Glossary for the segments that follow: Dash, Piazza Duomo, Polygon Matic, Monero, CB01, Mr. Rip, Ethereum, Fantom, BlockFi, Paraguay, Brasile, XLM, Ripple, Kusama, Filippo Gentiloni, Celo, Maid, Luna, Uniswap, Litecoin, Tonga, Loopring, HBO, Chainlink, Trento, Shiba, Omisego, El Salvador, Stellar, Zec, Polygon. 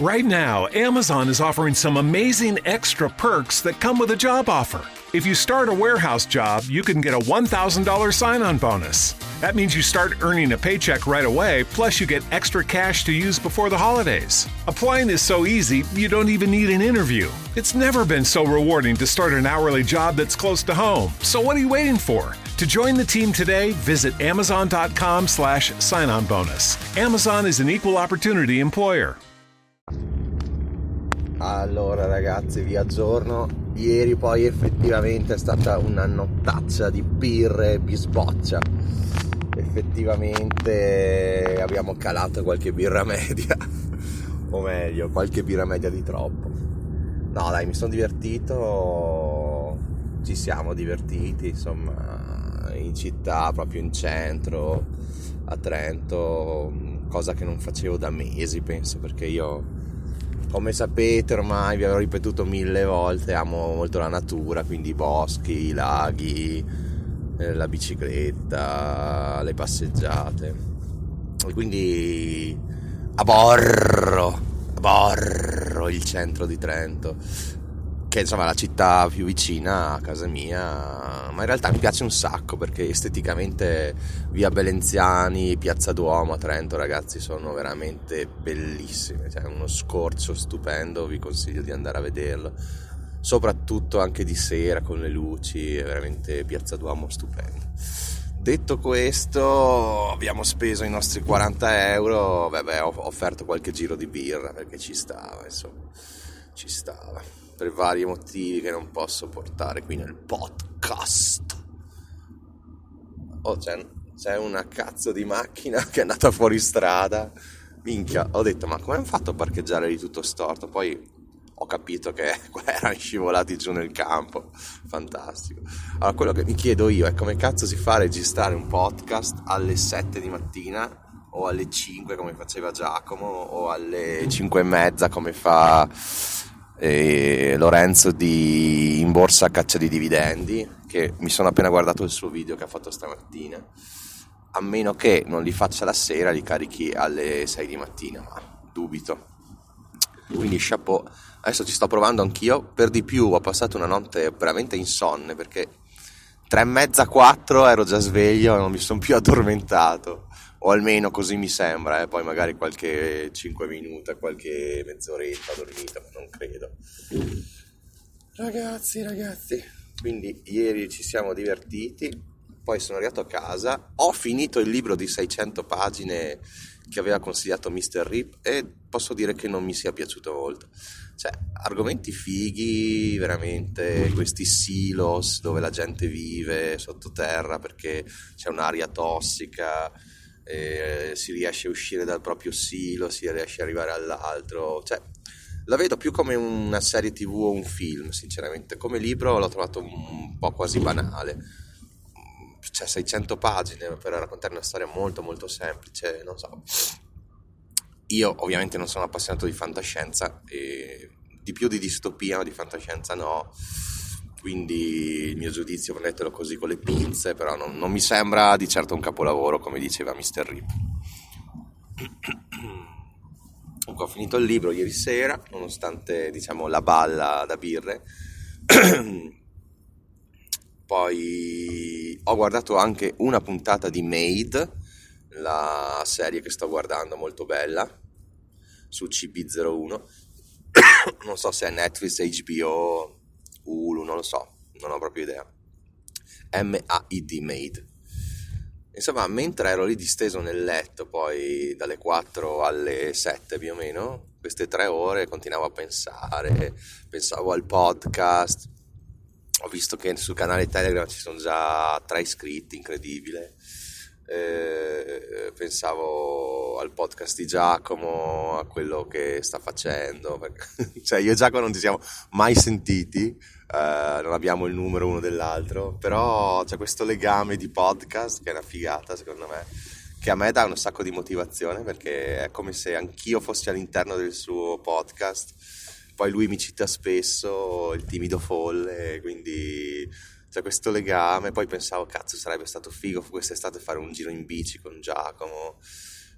Right now, Amazon is offering some amazing extra perks that come with a job offer. If you start a warehouse job, you can get a $1,000 sign-on bonus. That means you start earning a paycheck right away, plus you get extra cash to use before the holidays. Applying is so easy, you don't even need an interview. It's never been so rewarding to start an hourly job that's close to home. So what are you waiting for? To join the team today, visit amazon.com/sign-on bonus. Amazon is an equal opportunity employer. Allora ragazzi, vi aggiorno. Ieri poi effettivamente è stata una nottaccia di birre e bisboccia. Effettivamente abbiamo calato qualche birra media o meglio, qualche birra media di troppo. No dai, mi sono divertito, ci siamo divertiti insomma, in città, proprio in centro a Trento, cosa che non facevo da mesi penso, perché io, come sapete ormai, vi avevo ripetuto 1000 volte, amo molto la natura, quindi i boschi, i laghi, la bicicletta, le passeggiate. E quindi aborro il centro di Trento, che insomma è la città più vicina a casa mia, ma in realtà mi piace un sacco, perché esteticamente via Belenziani, Piazza Duomo a Trento, ragazzi, sono veramente bellissime, cioè uno scorcio stupendo, vi consiglio di andare a vederlo, soprattutto anche di sera con le luci, è veramente Piazza Duomo stupendo. Detto questo, abbiamo speso i nostri 40 euro, ho offerto qualche giro di birra perché ci stava per vari motivi che non posso portare qui nel podcast. C'è una cazzo di macchina che è andata fuori strada, minchia, ho detto ma come hanno fatto a parcheggiare lì tutto storto, poi ho capito che erano scivolati giù nel campo, fantastico. Allora quello che mi chiedo io è come cazzo si fa a registrare un podcast alle 7 di mattina o alle 5 come faceva Giacomo o alle 5 e mezza come fa Lorenzo di In Borsa a Caccia di Dividendi, che mi sono appena guardato il suo video che ha fatto stamattina, a meno che non li faccia la sera, li carichi alle 6 di mattina, ma dubito. Quindi chapeau, adesso ci sto provando anch'io, per di più ho passato una notte veramente insonne perché 3:30-4 ero già sveglio e non mi sono più addormentato, o almeno così mi sembra, poi magari qualche 5 minuti, qualche mezz'oretta ho dormito, ma non credo. Ragazzi, quindi ieri ci siamo divertiti, poi sono arrivato a casa, ho finito il libro di 600 pagine che aveva consigliato Mr. Rip e posso dire che non mi sia piaciuto molto. Cioè, argomenti fighi, veramente, questi silos dove la gente vive sottoterra perché c'è un'aria tossica, si riesce a uscire dal proprio silo, si riesce ad arrivare all'altro, cioè la vedo più come una serie tv o un film sinceramente. Come libro l'ho trovato un po' quasi banale, cioè 600 pagine per raccontare una storia molto molto semplice, non so. Io ovviamente non sono appassionato di fantascienza, e di più di distopia, ma di fantascienza no, quindi il mio giudizio prendetelo così con le pinze, però non mi sembra di certo un capolavoro come diceva Mr. Rip. Comunque ho finito il libro ieri sera, nonostante diciamo la balla da birre. Poi ho guardato anche una puntata di Maid, la serie che sto guardando molto bella, su CB01, non so se è Netflix, HBO, Hulu, non lo so, non ho proprio idea. Maid, Maid. Insomma, mentre ero lì disteso nel letto, poi dalle 4 alle 7 più o meno, queste 3 ore continuavo a pensare, pensavo al podcast, ho visto che sul canale Telegram ci sono già 3 iscritti, incredibile. Pensavo al podcast di Giacomo, a quello che sta facendo, perché, cioè io e Giacomo non ci siamo mai sentiti, non abbiamo il numero uno dell'altro, però c'è questo legame di podcast che è una figata secondo me, che a me dà un sacco di motivazione, perché è come se anch'io fossi all'interno del suo podcast. Poi lui mi cita spesso, il timido folle, quindi c'è questo legame. Poi pensavo, cazzo, sarebbe stato figo quest'estate fare un giro in bici con Giacomo,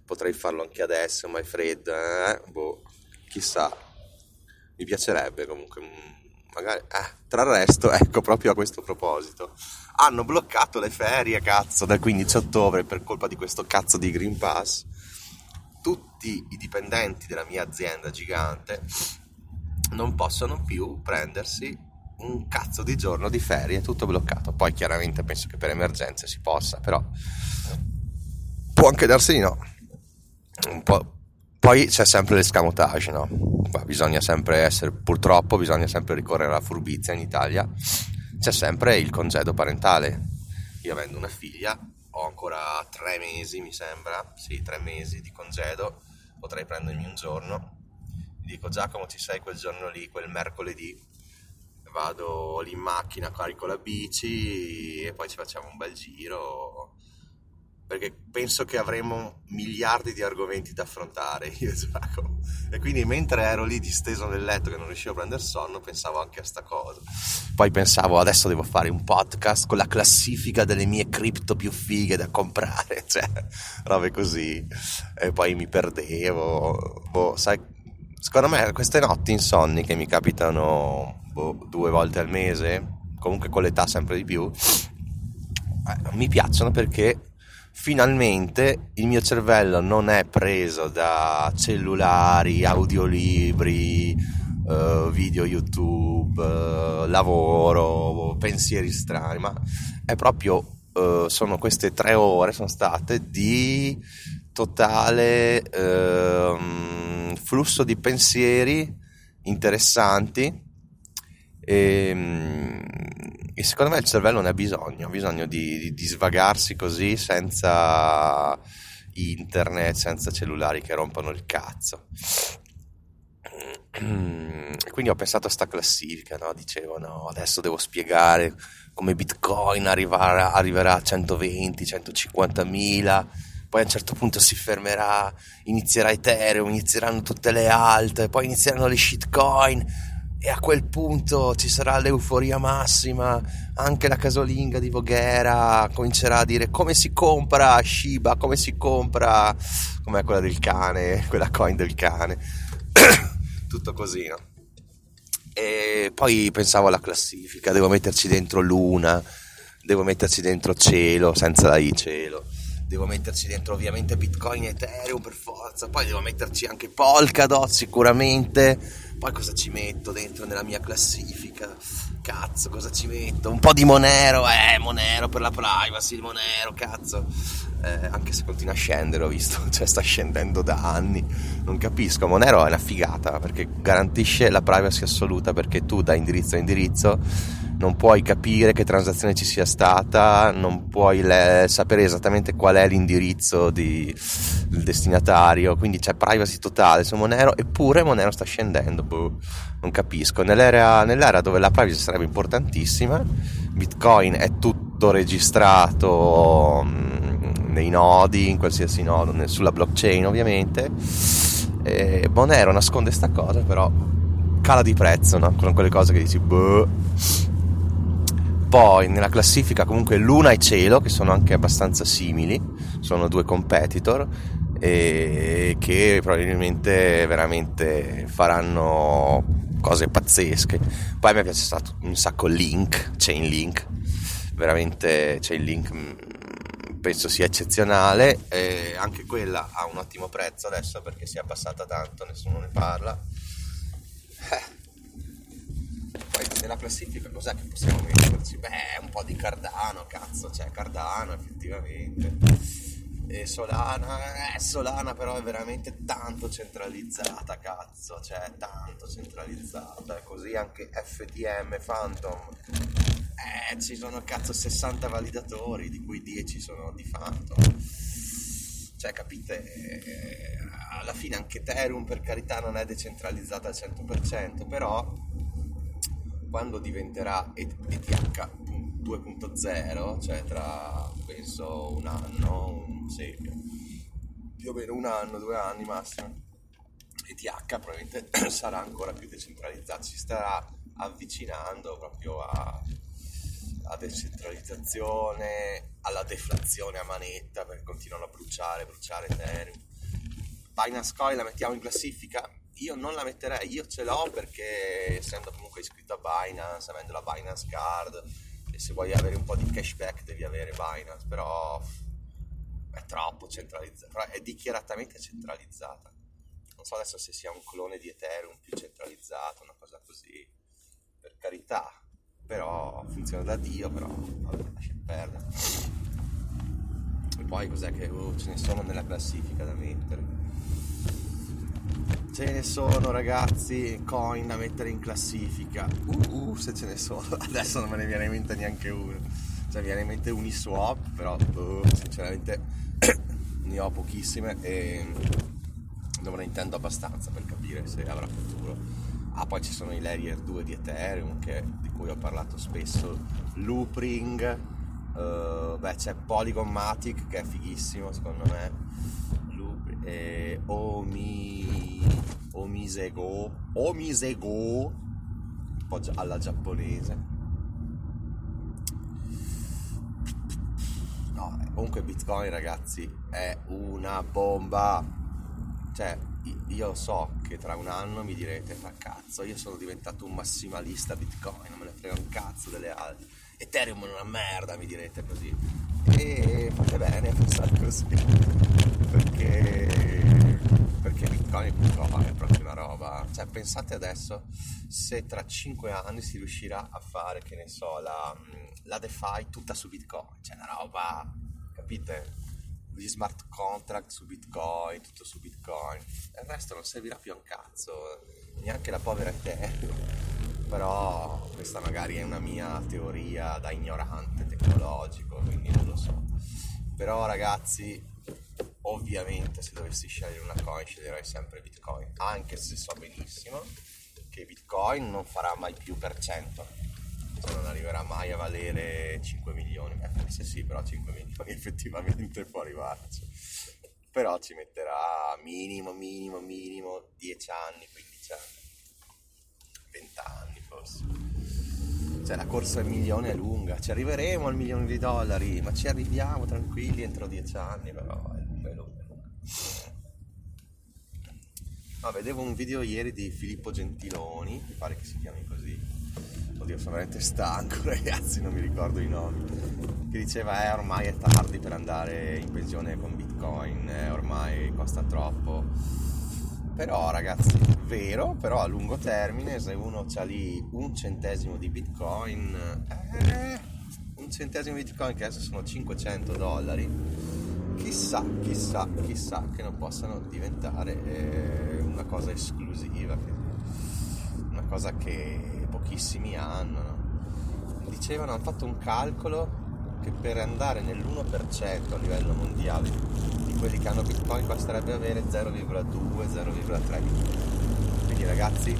potrei farlo anche adesso, ma è freddo, boh, chissà, mi piacerebbe comunque, magari, tra il resto, ecco, proprio a questo proposito, hanno bloccato le ferie, cazzo, dal 15 ottobre per colpa di questo cazzo di Green Pass. Tutti i dipendenti della mia azienda gigante non possono più prendersi un cazzo di giorno di ferie, tutto bloccato. Poi chiaramente penso che per emergenze si possa, però può anche darsi di no. Un po'. Poi c'è sempre l'escamotage, no? Bisogna sempre essere, purtroppo bisogna sempre ricorrere alla furbizia in Italia. C'è sempre il congedo parentale. Io avendo una figlia ho ancora 3 mesi, mi sembra, sì, 3 mesi di congedo, potrei prendermi un giorno. Dico: Giacomo, ci sei quel giorno lì, quel mercoledì? Vado lì in macchina, carico la bici e poi ci facciamo un bel giro, perché penso che avremo miliardi di argomenti da affrontare io e Giacomo. E quindi mentre ero lì disteso nel letto che non riuscivo a prendere sonno, pensavo anche a sta cosa. Poi pensavo: adesso devo fare un podcast con la classifica delle mie cripto più fighe da comprare, cioè robe così, e poi mi perdevo. Boh, sai, secondo me queste notti insonni che mi capitano 2 volte al mese, comunque con l'età sempre di più, mi piacciono perché finalmente il mio cervello non è preso da cellulari, audiolibri, video YouTube, lavoro, pensieri strani, ma è proprio, sono queste 3 ore, sono state di totale flusso di pensieri interessanti, e secondo me il cervello ne ha bisogno di svagarsi così, senza internet, senza cellulari che rompono il cazzo. Quindi ho pensato a sta classifica, no? Dicevo: no, adesso devo spiegare come Bitcoin arriverà a 120, 150.000, poi a un certo punto si fermerà, inizierà Ethereum, inizieranno tutte le altre, poi inizieranno le shitcoin, e a quel punto ci sarà l'euforia massima, anche la casalinga di Voghera comincerà a dire come si compra Shiba, come si compra, com'è quella del cane, quella coin del cane, tutto così, no? E poi pensavo alla classifica, devo metterci dentro Luna, devo metterci dentro Celo, senza la I, Celo, devo metterci dentro ovviamente Bitcoin e Ethereum per forza, poi devo metterci anche Polkadot sicuramente. Poi cosa ci metto dentro nella mia classifica? Cazzo, cosa ci metto? Un po' di Monero, Monero per la privacy, Monero, cazzo. Anche se continua a scendere, ho visto, cioè sta scendendo da anni. Non capisco, Monero è una figata perché garantisce la privacy assoluta, perché tu da indirizzo a indirizzo non puoi capire che transazione ci sia stata, non puoi sapere esattamente qual è l'indirizzo del destinatario, quindi c'è privacy totale su Monero, eppure Monero sta scendendo. Non capisco. Nell'era dove la privacy sarebbe importantissima, Bitcoin è tutto registrato nei nodi, in qualsiasi nodo, sulla blockchain ovviamente, e Monero nasconde sta cosa, però cala di prezzo, no? Con quelle cose che dici boh. Poi nella classifica comunque Luna e Celo, che sono anche abbastanza simili, sono 2 competitor e che probabilmente veramente faranno cose pazzesche. Poi a me piace stato un sacco Chainlink, veramente Chainlink penso sia eccezionale, e anche quella ha un ottimo prezzo adesso perché si è abbassata tanto, nessuno ne parla. Poi nella classifica cos'è che possiamo metterci? Un po' di Cardano, cazzo, cioè Cardano effettivamente. E Solana però è veramente tanto centralizzata, cazzo, cioè tanto centralizzata. E così anche FTM, Fantom, ci sono cazzo 60 validatori, di cui 10 sono di Fantom, cioè capite, alla fine anche Ethereum, per carità, non è decentralizzata al 100%, però quando diventerà ETH 2.0, cioè tra penso un anno, sì, più o meno un anno, 2 anni massimo, ETH probabilmente sarà ancora più decentralizzato, si starà avvicinando proprio a decentralizzazione, alla deflazione a manetta, perché continuano a bruciare Ethereum. Binance Coin la mettiamo in classifica? io non la metterei. Io ce l'ho perché, essendo comunque iscritto a Binance, avendo la Binance Card, e se vuoi avere un po' di cashback devi avere Binance, però è troppo centralizzata, è dichiaratamente centralizzata. Non so adesso se sia un clone di Ethereum più centralizzato, una cosa così, per carità, però funziona da Dio, però vabbè, lascia perdere. E poi cos'è che ce ne sono nella classifica da mettere? Ce ne sono, ragazzi, coin da mettere in classifica. Se ce ne sono, adesso non me ne viene in mente neanche uno. Cioè mi viene in mente Uniswap, però sinceramente ne ho pochissime e non me ne intendo abbastanza per capire se avrà futuro. Ah, poi ci sono i layer 2 di Ethereum, di cui ho parlato spesso, Loopring, c'è Polygon Matic, che è fighissimo secondo me, Omisego, un po' alla giapponese. No, comunque Bitcoin, ragazzi, è una bomba. Cioè, io so che tra un anno mi direte: ma cazzo, io sono diventato un massimalista Bitcoin, non me ne frega un cazzo delle altre, Ethereum è una merda, mi direte così. E fate bene a pensare così, perché Bitcoin purtroppo è proprio una roba. Cioè, pensate adesso se tra 5 anni si riuscirà a fare, che ne so, la DeFi tutta su Bitcoin. Cioè, una roba, capite? Gli smart contract su Bitcoin, tutto su Bitcoin. Il resto non servirà più a un cazzo, neanche la povera Ethereum. Però questa magari è una mia teoria da ignorante tecnologico, quindi non lo so. Però, ragazzi, ovviamente se dovessi scegliere una coin sceglierei sempre Bitcoin, anche se so benissimo che Bitcoin non farà mai più per 100, cioè non arriverà mai a valere 5 milioni. Forse sì, però 5 milioni effettivamente può arrivarci, però ci metterà minimo 10 anni, 15 anni, 20 anni forse. Cioè, la corsa al milione è lunga. Ci arriveremo al milione di dollari, ma ci arriviamo tranquilli entro 10 anni, però è lunga, è lunga. Ma vedevo un video ieri di Filippo Gentiloni, mi pare che si chiami così. Oddio, sono veramente stanco, ragazzi, non mi ricordo i nomi. Che diceva ormai è tardi per andare in pensione con Bitcoin, ormai costa troppo. Però, ragazzi, vero, però a lungo termine, se uno c'ha lì un centesimo di bitcoin, che adesso sono $500, chissà che non possano diventare una cosa esclusiva, una cosa che pochissimi hanno, no? Dicevano, hanno fatto un calcolo che per andare nell'1% a livello mondiale di quelli che hanno Bitcoin basterebbe avere 0,2-0,3. Quindi, ragazzi,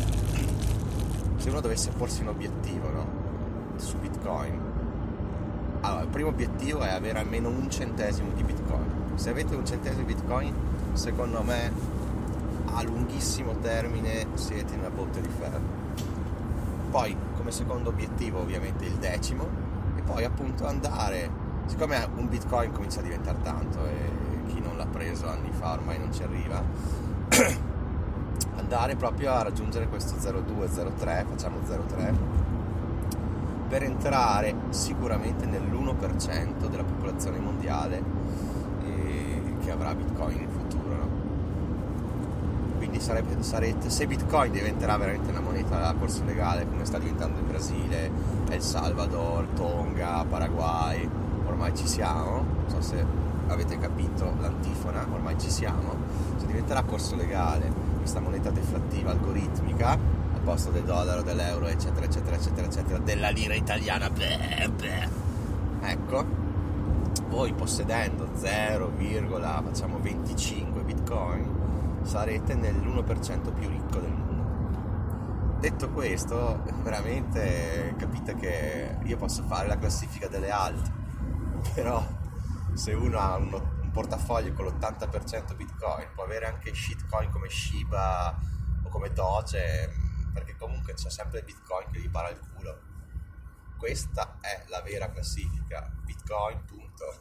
se uno dovesse porsi un obiettivo, no? Su Bitcoin, allora il primo obiettivo è avere almeno un centesimo di Bitcoin. Se avete un centesimo di Bitcoin, secondo me a lunghissimo termine siete in una botte di ferro. Poi come secondo obiettivo ovviamente il decimo, e poi appunto andare, siccome un bitcoin comincia a diventare tanto e chi non l'ha preso anni fa ormai non ci arriva, andare proprio a raggiungere questo 0,2-0,3, facciamo 0,3, per entrare sicuramente nell'1% della popolazione mondiale che avrà bitcoin in futuro, no? Quindi sarete, se bitcoin diventerà veramente una moneta a corso legale, come sta diventando in Brasile, El Salvador, Tonga, Paraguay, ormai ci siamo, non so se avete capito l'antifona, ormai ci siamo. Se diventerà a corso legale questa moneta deflattiva algoritmica al posto del dollaro, dell'euro, eccetera eccetera eccetera eccetera, della lira italiana, ecco, voi possedendo 0,25 bitcoin sarete nell'1% più ricco del mondo. Detto questo, veramente capite che io posso fare la classifica delle altre, però se uno ha un portafoglio con l'80% bitcoin, può avere anche shitcoin come Shiba o come Doge, perché comunque c'è sempre il bitcoin che gli para il culo. Questa è la vera classifica, bitcoin punto.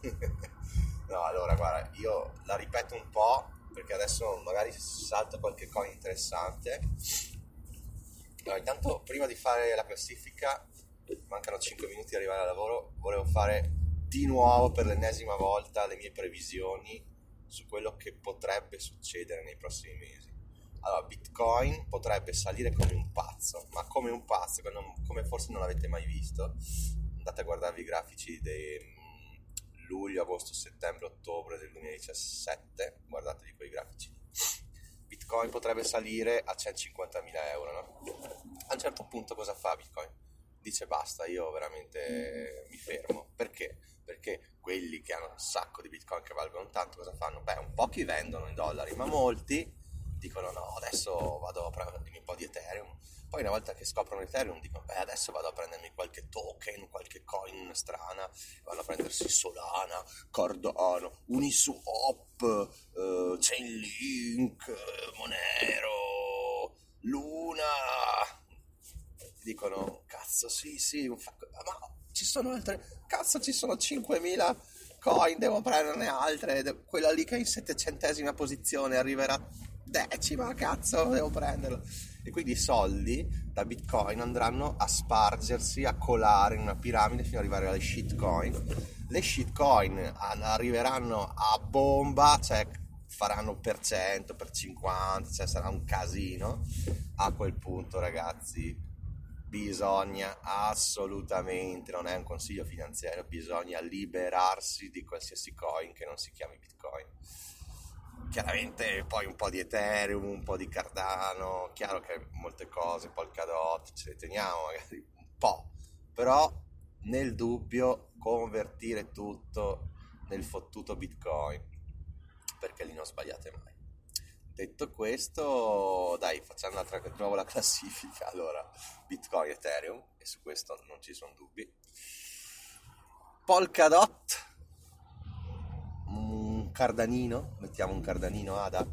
No, allora guarda, io la ripeto un po', perché adesso magari salta qualche coin interessante. Allora, intanto prima di fare la classifica, mancano 5 minuti ad arrivare al lavoro, volevo fare di nuovo per l'ennesima volta le mie previsioni su quello che potrebbe succedere nei prossimi mesi. Allora, Bitcoin potrebbe salire come un pazzo, ma come un pazzo, come forse non l'avete mai visto. Andate a guardarvi i grafici dei luglio, agosto, settembre, ottobre del 2017, guardatevi quei grafici. Bitcoin potrebbe salire a 150.000 euro, no? A un certo punto cosa fa Bitcoin? Dice basta, io veramente mi fermo. Perché? Perché quelli che hanno un sacco di Bitcoin che valgono tanto cosa fanno? Beh, un po' chi vendono in dollari, ma molti dicono no, adesso vado a prendermi un po' di Ethereum. Poi una volta che scoprono Ethereum dicono beh, adesso vado a prendermi qualche token, qualche coin strana, vanno a prendersi Solana, Cardano, Uniswap, Chainlink, Monero, Luna. Dicono cazzo sì, ma ci sono altre, cazzo ci sono 5.000 coin, devo prenderne altre, quella lì che è in 700esima posizione arriverà decima, cazzo, devo prenderlo. E quindi i soldi da Bitcoin andranno a spargersi, a colare in una piramide fino ad arrivare alle shitcoin. Le shitcoin arriveranno a bomba, cioè faranno per 100, per 50, cioè sarà un casino. A quel punto, ragazzi, bisogna assolutamente, non è un consiglio finanziario, bisogna liberarsi di qualsiasi coin che non si chiami Bitcoin. Chiaramente poi un po' di Ethereum, un po' di Cardano, chiaro che molte cose, Polkadot, ce le teniamo magari un po', però nel dubbio convertire tutto nel fottuto Bitcoin, perché lì non sbagliate mai. Detto questo, dai, facciamo un'altra, trovo la classifica, allora Bitcoin, Ethereum, e su questo non ci sono dubbi. Polkadot, un cardanino, mettiamo un cardanino ADA,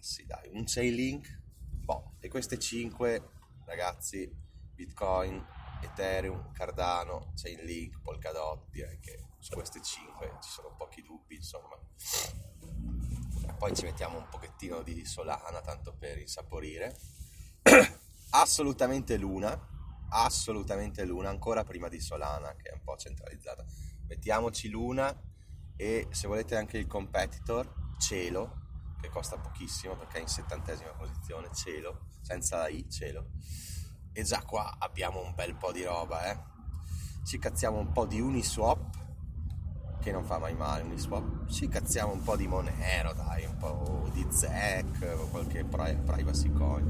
sì dai, un Chainlink, boh, e queste 5, ragazzi, Bitcoin, Ethereum, Cardano, Chainlink, Polkadot, direi che su queste 5 ci sono pochi dubbi, insomma. E poi ci mettiamo un pochettino di Solana, tanto per insaporire. Assolutamente Luna, ancora prima di Solana, che è un po' centralizzata. Mettiamoci Luna, e se volete anche il competitor Celo, che costa pochissimo perché è in 70esima posizione, Celo, senza la I, Celo. E già qua abbiamo un bel po' di roba, eh. Ci cazziamo un po' di Uniswap, che non fa mai male Uniswap. Ci cazziamo un po' di Monero, dai, un po' di ZEC o qualche privacy coin.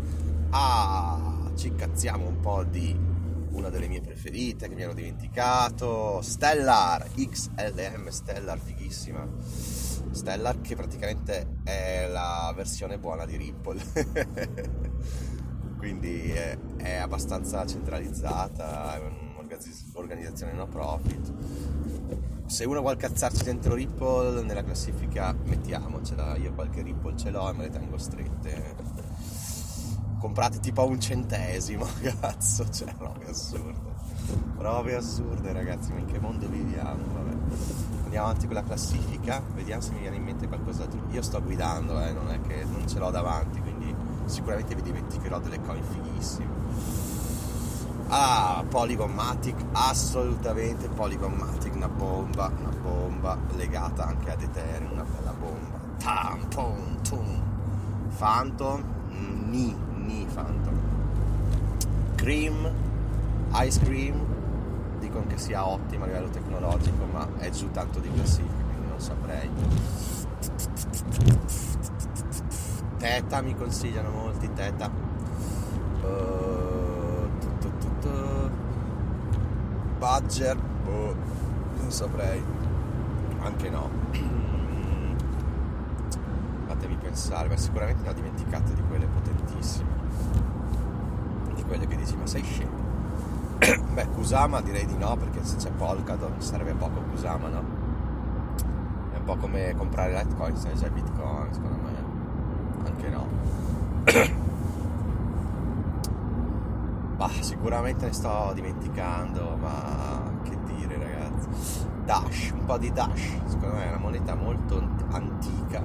Ci cazziamo un po' di una delle mie preferite che mi ero dimenticato, Stellar, XLM Stellar, fighissima Stellar, che praticamente è la versione buona di Ripple. Quindi è abbastanza centralizzata, è un'organizzazione no profit. Se uno vuol cazzarci dentro Ripple nella classifica, mettiamocela, io qualche Ripple ce l'ho e me le tengo strette. Comprate tipo a 1 centesimo, cazzo, cioè robe assurde, ragazzi, ma in che mondo viviamo? Vabbè, andiamo avanti con la classifica, vediamo se mi viene in mente qualcos'altro. Io sto guidando, non è che non ce l'ho davanti, quindi sicuramente vi dimenticherò delle coin fighissime. Polygonmatic, assolutamente Polygonmatic, una bomba legata anche ad Ethereum, una bella bomba. Fantom, Fantom, Cream, Ice Cream, dicono che sia ottima a livello tecnologico, ma è giù tanto di classifica, quindi non saprei. Teta, mi consigliano molti Teta. Badger, non saprei, anche no. Fatemi pensare, ma sicuramente ne ho dimenticate di quelle potentissime, di quelle che dici ma sei scemo. Beh, Kusama direi di no, perché se c'è Polkadot serve poco Kusama, no? È un po' come comprare Litecoin se hai già Bitcoin, secondo me anche no. Bah, sicuramente ne sto dimenticando, ma che dire, ragazzi. Dash, un po' di Dash, secondo me è una moneta molto antica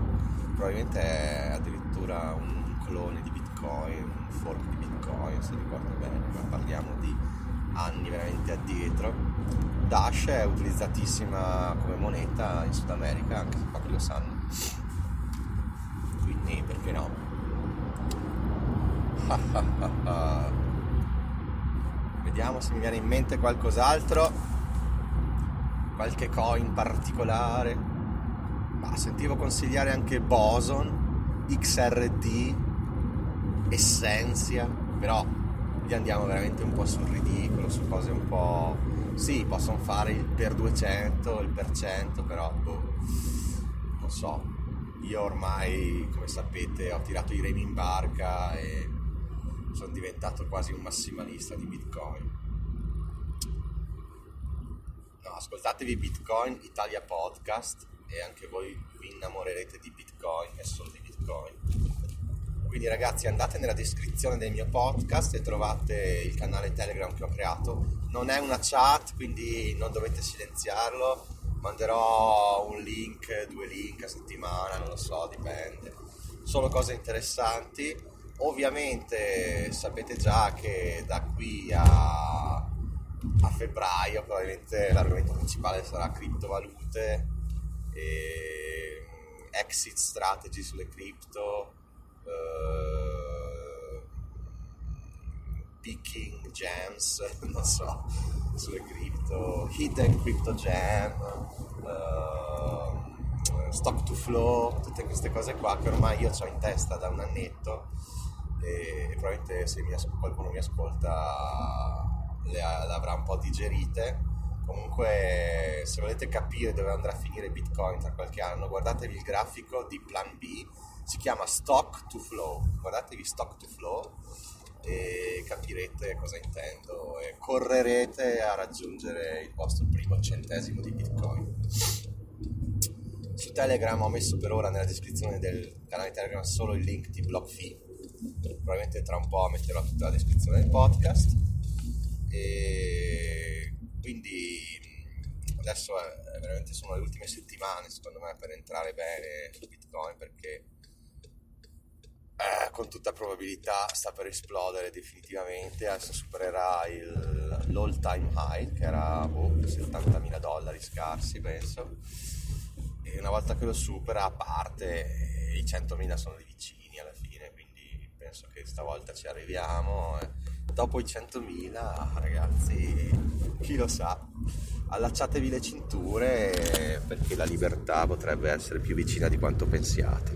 probabilmente è addirittura un clone di Bitcoin, un fork di Bitcoin, se ricordo bene, ma parliamo di anni veramente addietro. Dash è utilizzatissima come moneta in Sud America, anche se pochi lo sanno, quindi perché no? Vediamo se mi viene in mente qualcos'altro, qualche coin particolare. Ma sentivo consigliare anche Boson, XRD, Essentia, però lì andiamo veramente un po' sul ridicolo, su cose un po'... sì, possono fare il per 200, il per 100, però boh, non so. Io ormai, come sapete, ho tirato i remi in barca e sono diventato quasi un massimalista di Bitcoin. No, ascoltatevi Bitcoin Italia Podcast e anche voi vi innamorerete di Bitcoin e solo di Bitcoin. Quindi ragazzi, andate nella descrizione del mio podcast e trovate il canale Telegram che ho creato. Non è una chat, quindi non dovete silenziarlo. Manderò un link, 2 link a settimana, non lo so, dipende. Solo cose interessanti. Ovviamente sapete già che da qui a febbraio probabilmente l'argomento principale sarà criptovalute, e exit strategy sulle cripto, picking gems, non so, sulle cripto, hidden crypto gem, stock to flow, tutte queste cose qua che ormai io ho in testa da un annetto. E probabilmente se qualcuno mi ascolta le avrà un po' digerite. Comunque, se volete capire dove andrà a finire Bitcoin tra qualche anno, guardatevi il grafico di Plan B, si chiama Stock to Flow, guardatevi Stock to Flow e capirete cosa intendo e correrete a raggiungere il vostro primo centesimo di Bitcoin. Su Telegram ho messo per ora nella descrizione del canale Telegram solo il link di BlockFi. Probabilmente tra un po' metterò tutta la descrizione del podcast. E quindi adesso veramente sono le ultime settimane, secondo me, per entrare bene su Bitcoin, perché con tutta probabilità sta per esplodere definitivamente. Adesso supererà l'all time high, che era $70,000 scarsi, penso, e una volta che lo supera, a parte i 100.000 sono lì vicini alla fine, quindi penso che stavolta ci arriviamo. Dopo i 100.000, ragazzi, chi lo sa, allacciatevi le cinture, perché la libertà potrebbe essere più vicina di quanto pensiate.